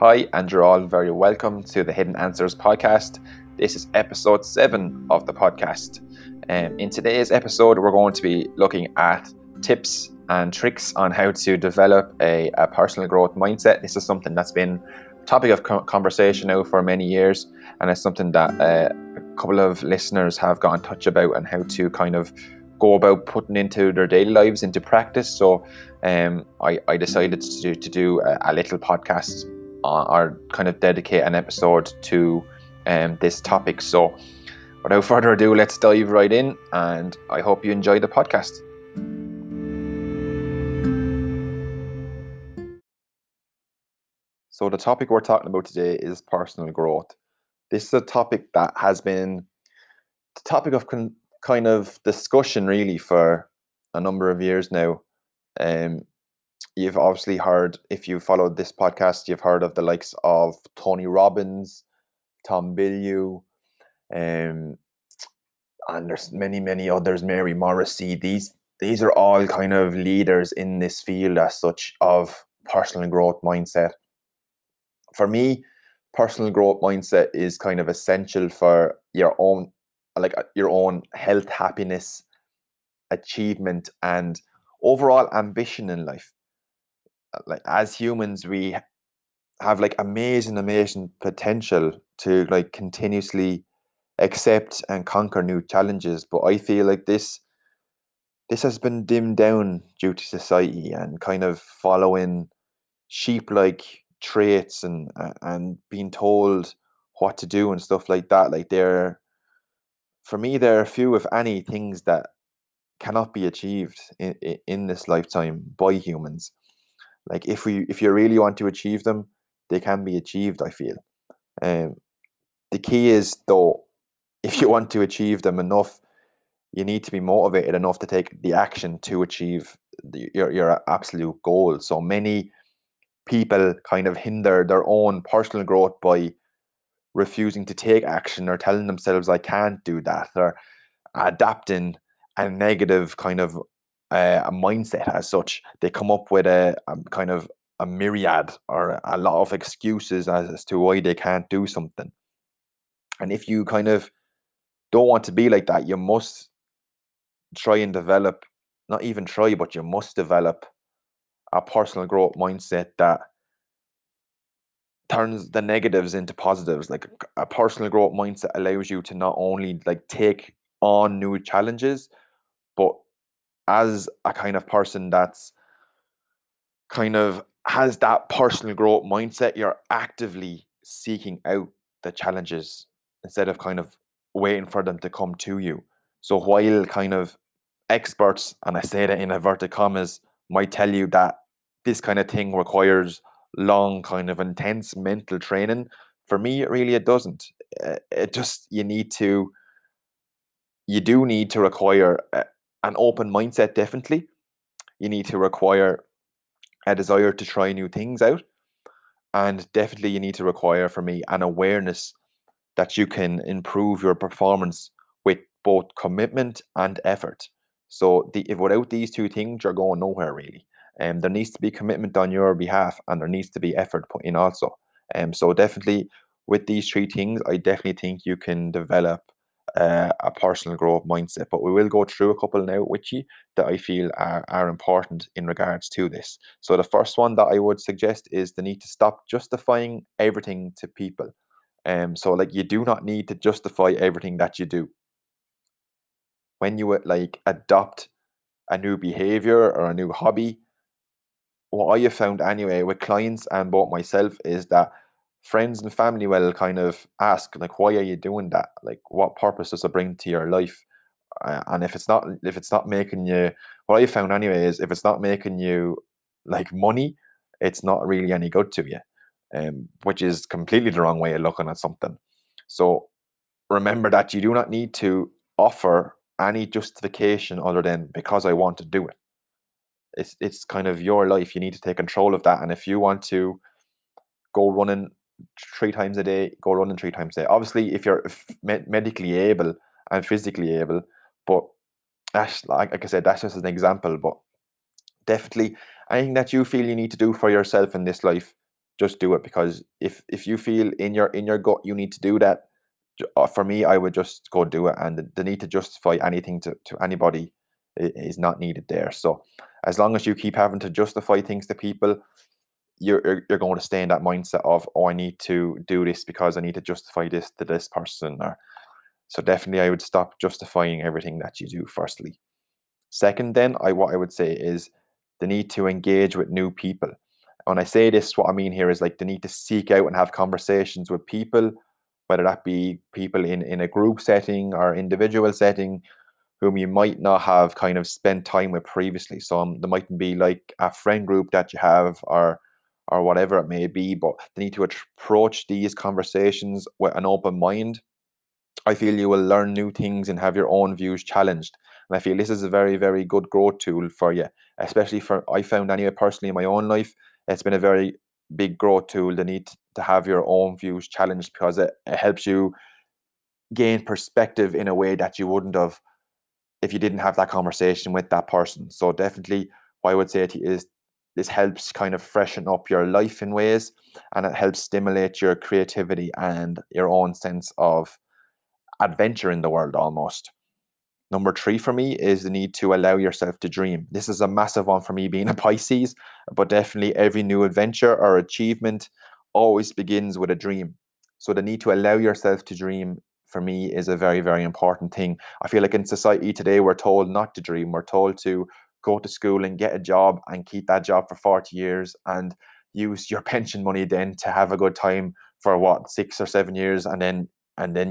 Hi, and you're all very welcome to the Hidden Answers podcast. This is episode 7 of the podcast. In today's episode, we're going to be looking at tips and tricks on how to develop a personal growth mindset. This is something that's been topic of conversation now for many years, and it's something that a couple of listeners have got in touch about and how to kind of go about putting into their daily lives into practice. So I decided to do a little podcast or kind of dedicate an episode to this topic. So without further ado, let's dive right in, and I hope you enjoy the podcast. So the topic we're talking about today is personal growth. This is a topic that has been the topic of kind of discussion really for a number of years now. You've obviously heard, if you followed this podcast, you've heard of the likes of Tony Robbins, Tom Bilyeu, and there's many others, Mary Morrissey. These are all kind of leaders in this field as such of personal growth mindset. For me, personal growth mindset is kind of essential for your own health, happiness, achievement, and overall ambition in life. Like, as humans, we have like amazing potential to like continuously accept and conquer new challenges, but I feel like this has been dimmed down due to society and kind of following sheep-like traits and being told what to do and stuff like that. Like, there are few, if any, things that cannot be achieved in this lifetime by humans. Like, if you really want to achieve them, they can be achieved, I feel. The key is, though, if you want to achieve them enough, you need to be motivated enough to take the action to achieve your absolute goal. So many people kind of hinder their own personal growth by refusing to take action, or telling themselves, I can't do that, or adapting a negative kind of a mindset as such. They come up with a kind of a myriad or a lot of excuses as to why they can't do something. And if you kind of don't want to be like that, you must develop a personal growth mindset that turns the negatives into positives. Like, a personal growth mindset allows you to not only like take on new challenges, but as a kind of person that's kind of has that personal growth mindset, you're actively seeking out the challenges instead of kind of waiting for them to come to you. So while kind of experts, and I say that in inverted commas, might tell you that this kind of thing requires long kind of intense mental training, for me it doesn't. You do need to require an open mindset, definitely. You need to require a desire to try new things out, and definitely you need to require, for me, an awareness that you can improve your performance with both commitment and effort. So if without these two things, you're going nowhere really. There needs to be commitment on your behalf, and there needs to be effort put in also. So definitely with these three things, I definitely think you can develop a personal growth mindset. But we will go through a couple now with you that I feel are important in regards to this. So the first one that I would suggest is the need to stop justifying everything to people. So like, you do not need to justify everything that you do. When you like adopt a new behavior or a new hobby, what I have found anyway with clients and both myself is that friends and family will kind of ask, like, why are you doing that? Like, what purpose does it bring to your life? And if it's not making you like money, it's not really any good to you, which is completely the wrong way of looking at something. So remember that you do not need to offer any justification other than because I want to do it. It's kind of your life. You need to take control of that. And if you want to go running 3 times a day. Obviously, if you're medically able and physically able, but like I said, that's just an example. But definitely, anything that you feel you need to do for yourself in this life, just do it, because if you feel in your gut you need to do that, for me, I would just go do it, and the need to justify anything to anybody is not needed there. So as long as you keep having to justify things to people, you're going to stay in that mindset of, oh, I need to do this because I need to justify this to this person. So definitely I would stop justifying everything that you do, firstly. Second, then, what I would say is the need to engage with new people. When I say this, what I mean here is like the need to seek out and have conversations with people, whether that be people in a group setting or individual setting whom you might not have kind of spent time with previously. So there mightn't be like a friend group that you have or whatever it may be, but the need to approach these conversations with an open mind. I feel you will learn new things and have your own views challenged. And I feel this is a very, very good growth tool for you, especially for, I found anyway, personally in my own life, it's been a very big growth tool, the need to have your own views challenged, because it helps you gain perspective in a way that you wouldn't have if you didn't have that conversation with that person. So definitely what I would say is this helps kind of freshen up your life in ways, and it helps stimulate your creativity and your own sense of adventure in the world almost. Number three for me is the need to allow yourself to dream. This is a massive one for me being a Pisces, but definitely every new adventure or achievement always begins with a dream. So the need to allow yourself to dream for me is a very, very important thing. I feel like in society today, we're told not to dream. We're told to go to school and get a job and keep that job for 40 years and use your pension money then to have a good time for what, 6 or 7 years, and then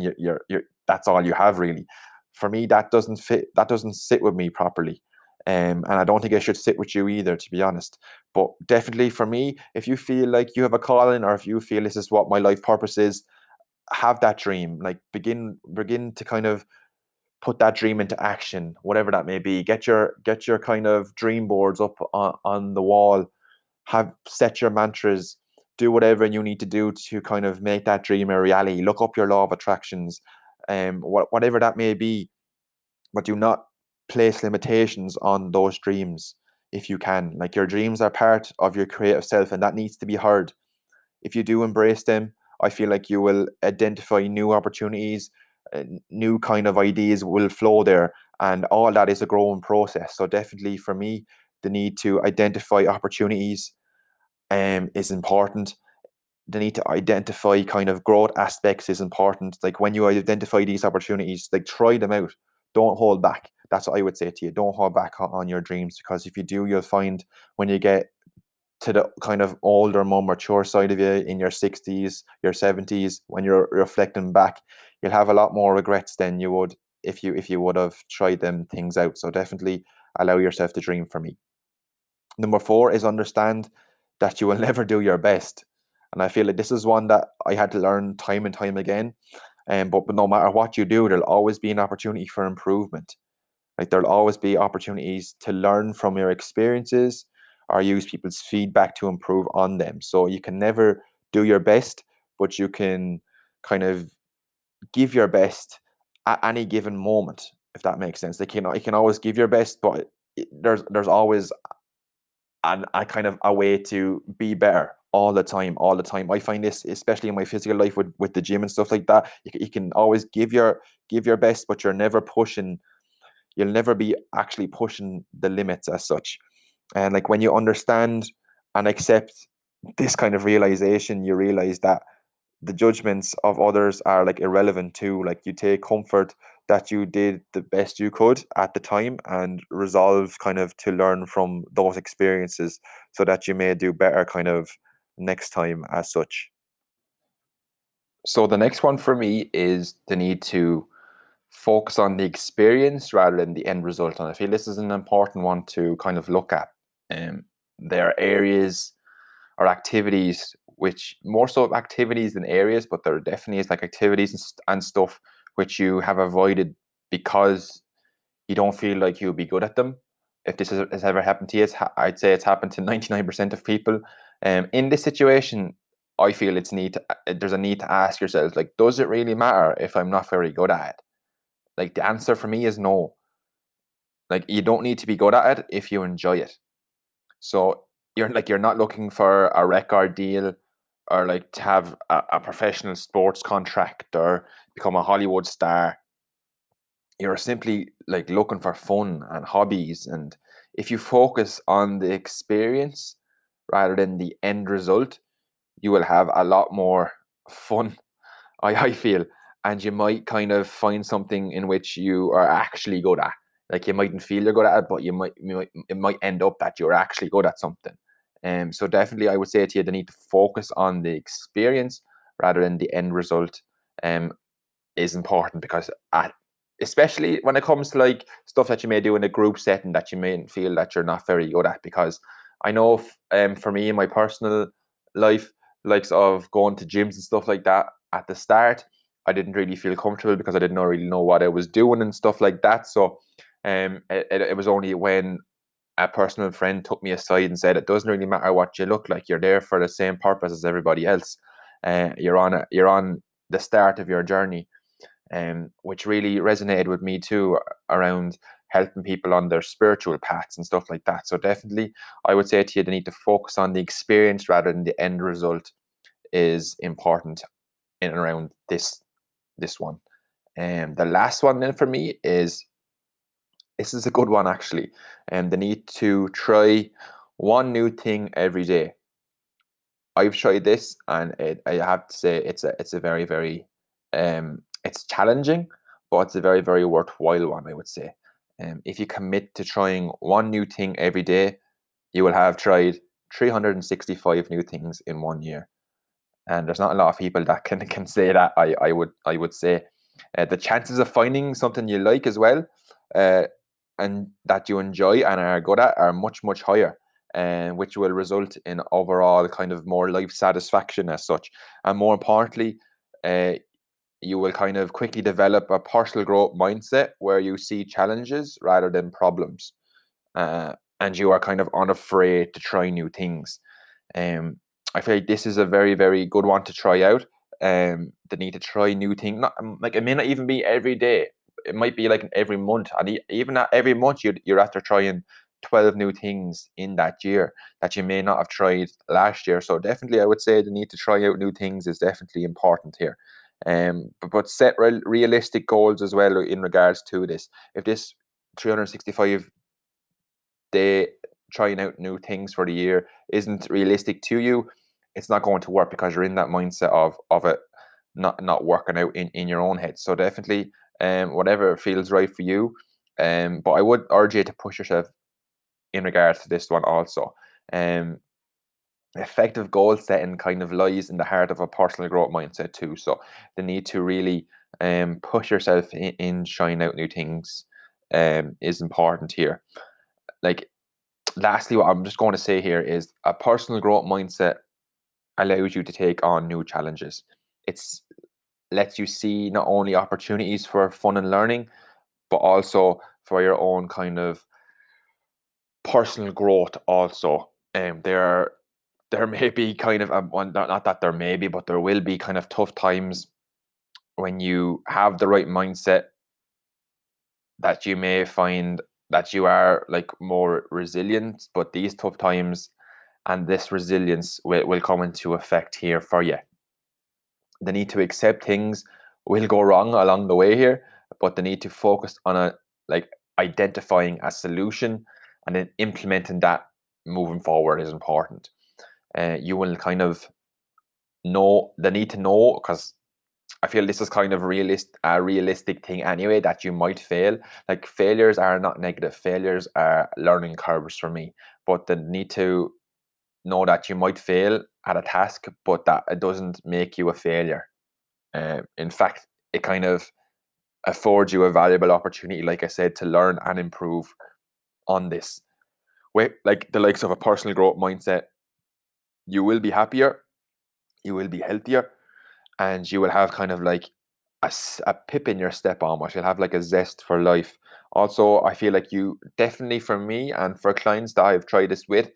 you're that's all you have really. For me, that doesn't fit. That doesn't sit with me properly. And I don't think it should sit with you either, to be honest. But definitely for me, if you feel like you have a calling, or if you feel this is what my life purpose is, have that dream. Like begin to kind of put that dream into action, whatever that may be. Get your kind of dream boards up on the wall. Set your mantras. Do whatever you need to do to kind of make that dream a reality. Look up your law of attractions. Whatever that may be, but do not place limitations on those dreams if you can. Like, your dreams are part of your creative self, and that needs to be heard. If you do embrace them, I feel like you will identify new opportunities, new kind of ideas will flow there, and all that is a growing process. So definitely for me, the need to identify opportunities is important. The need to identify kind of growth aspects is important. Like, when you identify these opportunities, like, try them out. Don't hold back. That's what I would say to you. Don't hold back on your dreams, because if you do, you'll find when you get to the kind of older, more mature side of you in your 60s, your 70s, when you're reflecting back, you'll have a lot more regrets than you would if you would have tried them things out. So definitely allow yourself to dream for me. Number four is understand that you will never do your best. And I feel like this is one that I had to learn time and time again. But no matter what you do, there'll always be an opportunity for improvement. Like, there'll always be opportunities to learn from your experiences or use people's feedback to improve on them. So you can never do your best, but you can kind of give your best at any given moment, if that makes sense. Like, you can always give your best, but there's always a kind of a way to be better. All the time. I find this, especially in my physical life with the gym and stuff like that, you can always give your best, but you'll never be actually pushing the limits as such. And like, when you understand and accept this kind of realization, you realize that the judgments of others are like irrelevant too. Like, you take comfort that you did the best you could at the time and resolve kind of to learn from those experiences so that you may do better kind of next time as such. So the next one for me is the need to focus on the experience rather than the end result. And I feel this is an important one to kind of look at. There are areas or activities, which more so activities than areas, but there definitely is like activities and stuff which you have avoided because you don't feel like you'll be good at them. If this has ever happened to you, I'd say it's happened to 99% of people. In this situation, I feel there's a need to ask yourself, like, does it really matter if I'm not very good at it? Like, the answer for me is no. Like, you don't need to be good at it if you enjoy it. So you're not looking for a record deal or like to have a professional sports contract or become a Hollywood star. You're simply like looking for fun and hobbies. And if you focus on the experience rather than the end result, you will have a lot more fun, I feel. And you might kind of find something in which you are actually good at. Like, you mightn't feel you're good at it, but it might end up that you're actually good at something. So definitely I would say to you, they need to focus on the experience rather than the end result is important, because especially when it comes to like stuff that you may do in a group setting that you may feel that you're not very good at. Because I know for me in my personal life, likes of going to gyms and stuff like that, at the start I didn't really feel comfortable because I didn't really know what I was doing and stuff like that. So it was only when a personal friend took me aside and said, it doesn't really matter what you look like, you're there for the same purpose as everybody else. You're on the start of your journey, which really resonated with me too, around helping people on their spiritual paths and stuff like that. So definitely I would say to you, the need to focus on the experience rather than the end result is important in and around this one. And the last one then for me is, this is a good one actually, and the need to try one new thing every day. I've tried this, and I have to say it's a very, very it's challenging, but it's a very, very worthwhile one, I would say. If you commit to trying one new thing every day, you will have tried 365 new things in 1 year. And there's not a lot of people that can say that, I would say. The chances of finding something you like as well, and that you enjoy and are good at, are much, much higher, which will result in overall kind of more life satisfaction as such. And more importantly, you will kind of quickly develop a personal growth mindset where you see challenges rather than problems, and you are kind of unafraid to try new things. I feel like this is a very, very good one to try out. The need to try new things, not like, it may not even be every day, it might be like every month, and even at every month you're after trying 12 new things in that year that you may not have tried last year. So definitely I would say the need to try out new things is definitely important here. But set realistic goals as well in regards to this. If this 365 day trying out new things for the year isn't realistic to you, it's not going to work, because you're in that mindset of it not working out in your own head. So definitely whatever feels right for you, but I would urge you to push yourself in regards to this one also. Effective goal setting kind of lies in the heart of a personal growth mindset too. So the need to really push yourself in trying out new things is important here. Like, lastly, what I'm just going to say here is, a personal growth mindset allows you to take on new challenges. It's lets you see not only opportunities for fun and learning, but also for your own kind of personal growth also. There may be kind of, not that there may be, but there will be kind of tough times when you have the right mindset, that you may find that you are like more resilient. But these tough times and this resilience will come into effect here for you. The need to accept things will go wrong along the way here, but the need to focus on identifying a solution and then implementing that moving forward is important. You will kind of know the need to know, because I feel this is kind of a realistic thing anyway, that you might fail. Like, failures are not negative, failures are learning curves for me. But the need to know that you might fail at a task, but that it doesn't make you a failure. In fact, it kind of affords you a valuable opportunity, like I said, to learn and improve on this. With like the likes of a personal growth mindset, you will be happier, you will be healthier, and you will have kind of like a pip in your step almost. You'll have like a zest for life. Also, I feel like you definitely, for me and for clients that I've tried this with,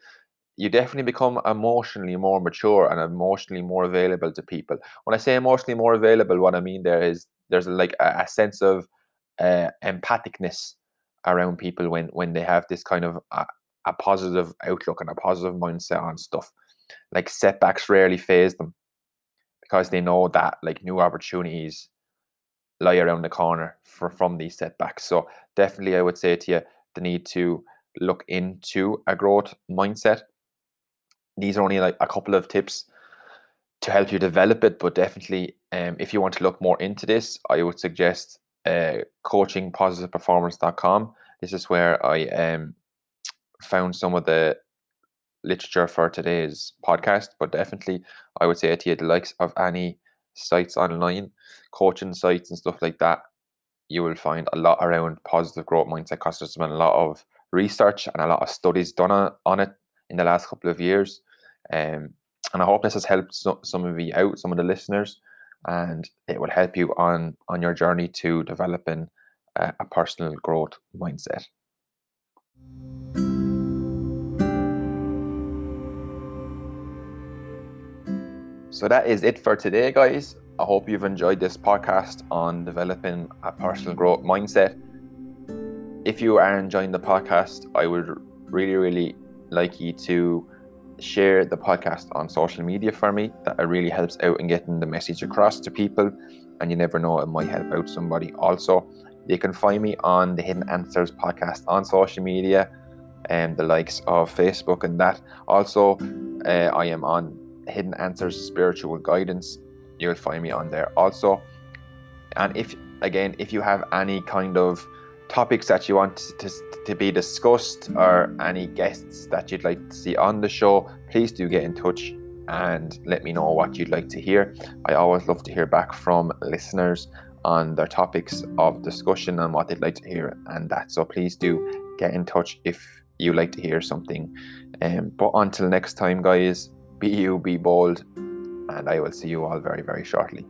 you definitely become emotionally more mature and emotionally more available to people. When I say emotionally more available, what I mean there is, there's like a sense of empathicness around people when they have this kind of a positive outlook and a positive mindset on stuff. Like, setbacks rarely faze them, because they know that like new opportunities lie around the corner from these setbacks. So definitely I would say to you, the need to look into a growth mindset. These are only like a couple of tips to help you develop it, but definitely if you want to look more into this, I would suggest coachingpositiveperformance.com. This is where I found some of the literature for today's podcast, but definitely I would say to you, the likes of any sites online, coaching sites and stuff like that, you will find a lot around positive growth mindset, because there's been a lot of research and a lot of studies done on it in the last couple of years, and I hope this has helped some of you out, some of the listeners, and it will help you on your journey to developing a personal growth mindset. So that is it for today, guys. I hope you've enjoyed this podcast on developing a personal growth mindset. If you are enjoying the podcast, I would really like you to share the podcast on social media for me. That really helps out in getting the message across to people, and you never know, it might help out somebody. Also, you can find me on the Hidden Answers podcast on social media and the likes of Facebook and that. Also, I am on Hidden Answers Spiritual Guidance. You'll find me on there also. And if you have any kind of topics that you want to be discussed, or any guests that you'd like to see on the show, please do get in touch and let me know what you'd like to hear. I always love to hear back from listeners on their topics of discussion and what they'd like to hear and that. So please do get in touch if you like to hear something. But until next time, guys, be you, be bold, and I will see you all very, very shortly.